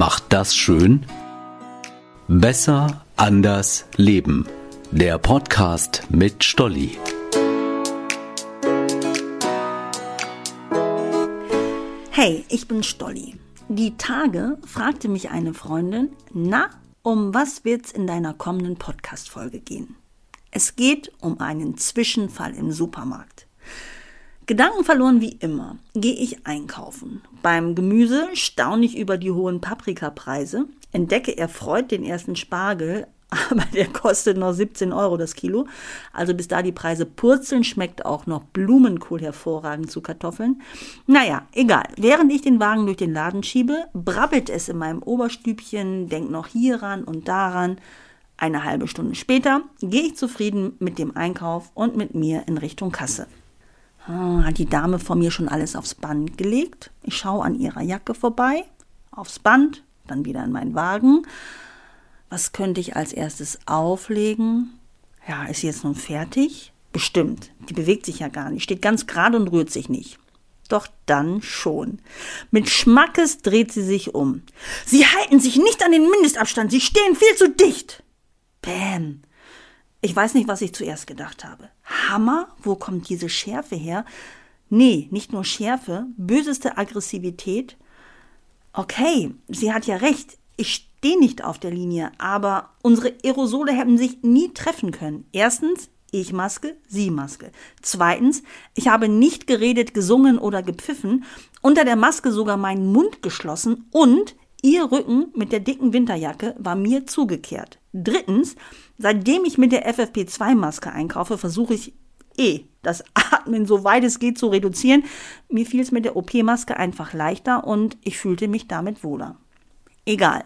macht das schön? Besser, anders, leben. Der Podcast mit Stolli. Hey, ich bin Stolli. Die Tage fragte mich eine Freundin, na, um was wird's in deiner kommenden Podcast-Folge gehen? Es geht um einen Zwischenfall im Supermarkt. Gedankenverloren wie immer gehe ich einkaufen. Beim Gemüse staune ich über die hohen Paprikapreise, entdecke erfreut den ersten Spargel, aber der kostet noch 17 € das Kilo. Also bis da die Preise purzeln, schmeckt auch noch Blumenkohl hervorragend zu Kartoffeln. Naja, egal. Während ich den Wagen durch den Laden schiebe, brabbelt es in meinem Oberstübchen, denk noch hieran und daran. Eine halbe Stunde später gehe ich zufrieden mit dem Einkauf und mit mir in Richtung Kasse. Hat die Dame vor mir schon alles aufs Band gelegt? Ich schaue an ihrer Jacke vorbei, aufs Band, dann wieder in meinen Wagen. Was könnte ich als erstes auflegen? Ja, ist sie jetzt nun fertig? Bestimmt, die bewegt sich ja gar nicht, steht ganz gerade und rührt sich nicht. Doch dann schon. Mit Schmackes dreht sie sich um. Sie halten sich nicht an den Mindestabstand, sie stehen viel zu dicht. Bäm. Ich weiß nicht, was ich zuerst gedacht habe. Hammer, wo kommt diese Schärfe her? Nee, nicht nur Schärfe, böseste Aggressivität. Okay, sie hat ja recht, ich stehe nicht auf der Linie, aber unsere Aerosole hätten sich nie treffen können. Erstens, ich Maske, sie Maske. Zweitens, ich habe nicht geredet, gesungen oder gepfiffen, unter der Maske sogar meinen Mund geschlossen und ihr Rücken mit der dicken Winterjacke war mir zugekehrt. Drittens, seitdem ich mit der FFP2-Maske einkaufe, versuche ich das Atmen so weit es geht zu reduzieren. Mir fiel es mit der OP-Maske einfach leichter und ich fühlte mich damit wohler. Egal.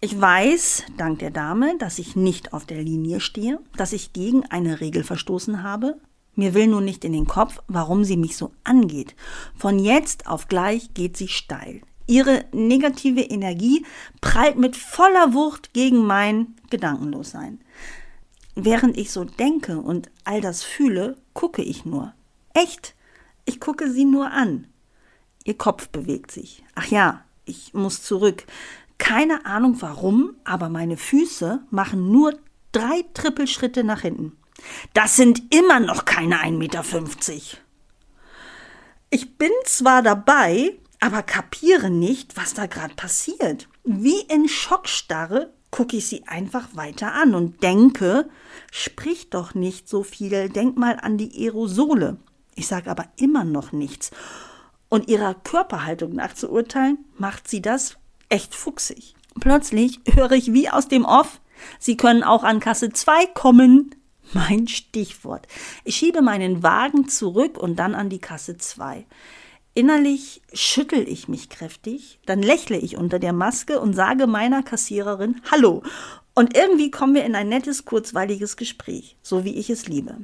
Ich weiß, dank der Dame, dass ich nicht auf der Linie stehe, dass ich gegen eine Regel verstoßen habe. Mir will nur nicht in den Kopf, warum sie mich so angeht. Von jetzt auf gleich geht sie steil. Ihre negative Energie prallt mit voller Wucht gegen mein Gedankenlossein. Während ich so denke und all das fühle, gucke ich nur. Echt, ich gucke sie nur an. Ihr Kopf bewegt sich. Ach ja, ich muss zurück. Keine Ahnung warum, aber meine Füße machen nur 3 Trippelschritte nach hinten. Das sind immer noch keine 1,50 Meter. Ich bin zwar dabei, aber kapiere nicht, was da gerade passiert. Wie in Schockstarre gucke ich sie einfach weiter an und denke, sprich doch nicht so viel, denk mal an die Aerosole. Ich sage aber immer noch nichts. Und ihrer Körperhaltung nach zu urteilen, macht sie das echt fuchsig. Plötzlich höre ich wie aus dem Off, Sie können auch an Kasse 2 kommen. Mein Stichwort. Ich schiebe meinen Wagen zurück und dann an die Kasse 2. Innerlich schüttel ich mich kräftig, dann lächle ich unter der Maske und sage meiner Kassiererin Hallo. Und irgendwie kommen wir in ein nettes, kurzweiliges Gespräch, so wie ich es liebe.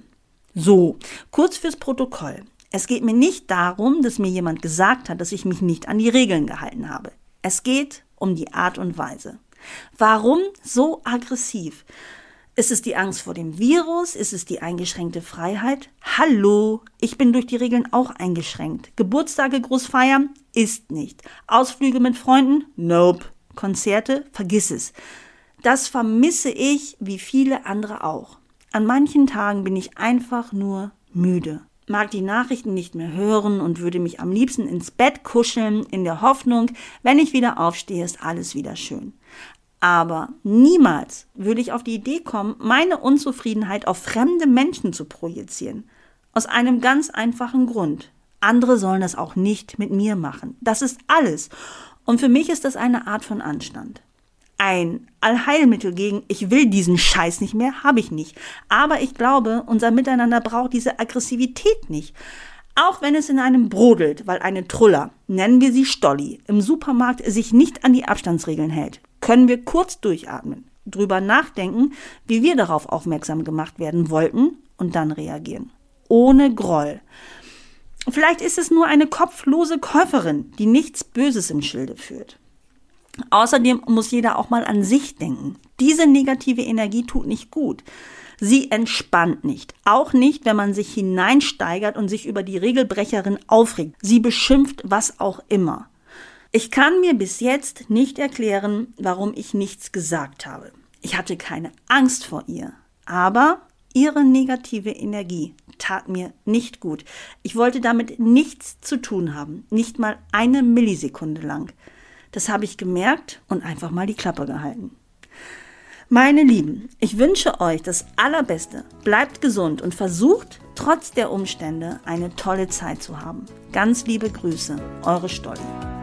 So, kurz fürs Protokoll. Es geht mir nicht darum, dass mir jemand gesagt hat, dass ich mich nicht an die Regeln gehalten habe. Es geht um die Art und Weise. Warum so aggressiv? Ist es die Angst vor dem Virus? Ist es die eingeschränkte Freiheit? Hallo, ich bin durch die Regeln auch eingeschränkt. Geburtstage groß feiern? Ist nicht. Ausflüge mit Freunden? Nope. Konzerte? Vergiss es. Das vermisse ich, wie viele andere auch. An manchen Tagen bin ich einfach nur müde. Mag die Nachrichten nicht mehr hören und würde mich am liebsten ins Bett kuscheln, in der Hoffnung, wenn ich wieder aufstehe, ist alles wieder schön. Aber niemals würde ich auf die Idee kommen, meine Unzufriedenheit auf fremde Menschen zu projizieren. Aus einem ganz einfachen Grund. Andere sollen das auch nicht mit mir machen. Das ist alles. Und für mich ist das eine Art von Anstand. Ein Allheilmittel gegen, ich will diesen Scheiß nicht mehr, habe ich nicht. Aber ich glaube, unser Miteinander braucht diese Aggressivität nicht. Auch wenn es in einem brodelt, weil eine Truller, nennen wir sie Stolli, im Supermarkt sich nicht an die Abstandsregeln hält. Können wir kurz durchatmen, drüber nachdenken, wie wir darauf aufmerksam gemacht werden wollten und dann reagieren. Ohne Groll. Vielleicht ist es nur eine kopflose Käuferin, die nichts Böses im Schilde führt. Außerdem muss jeder auch mal an sich denken. Diese negative Energie tut nicht gut. Sie entspannt nicht. Auch nicht, wenn man sich hineinsteigert und sich über die Regelbrecherin aufregt. Sie beschimpft was auch immer. Ich kann mir bis jetzt nicht erklären, warum ich nichts gesagt habe. Ich hatte keine Angst vor ihr, aber ihre negative Energie tat mir nicht gut. Ich wollte damit nichts zu tun haben, nicht mal eine Millisekunde lang. Das habe ich gemerkt und einfach mal die Klappe gehalten. Meine Lieben, ich wünsche euch das Allerbeste. Bleibt gesund und versucht, trotz der Umstände eine tolle Zeit zu haben. Ganz liebe Grüße, eure Stolli.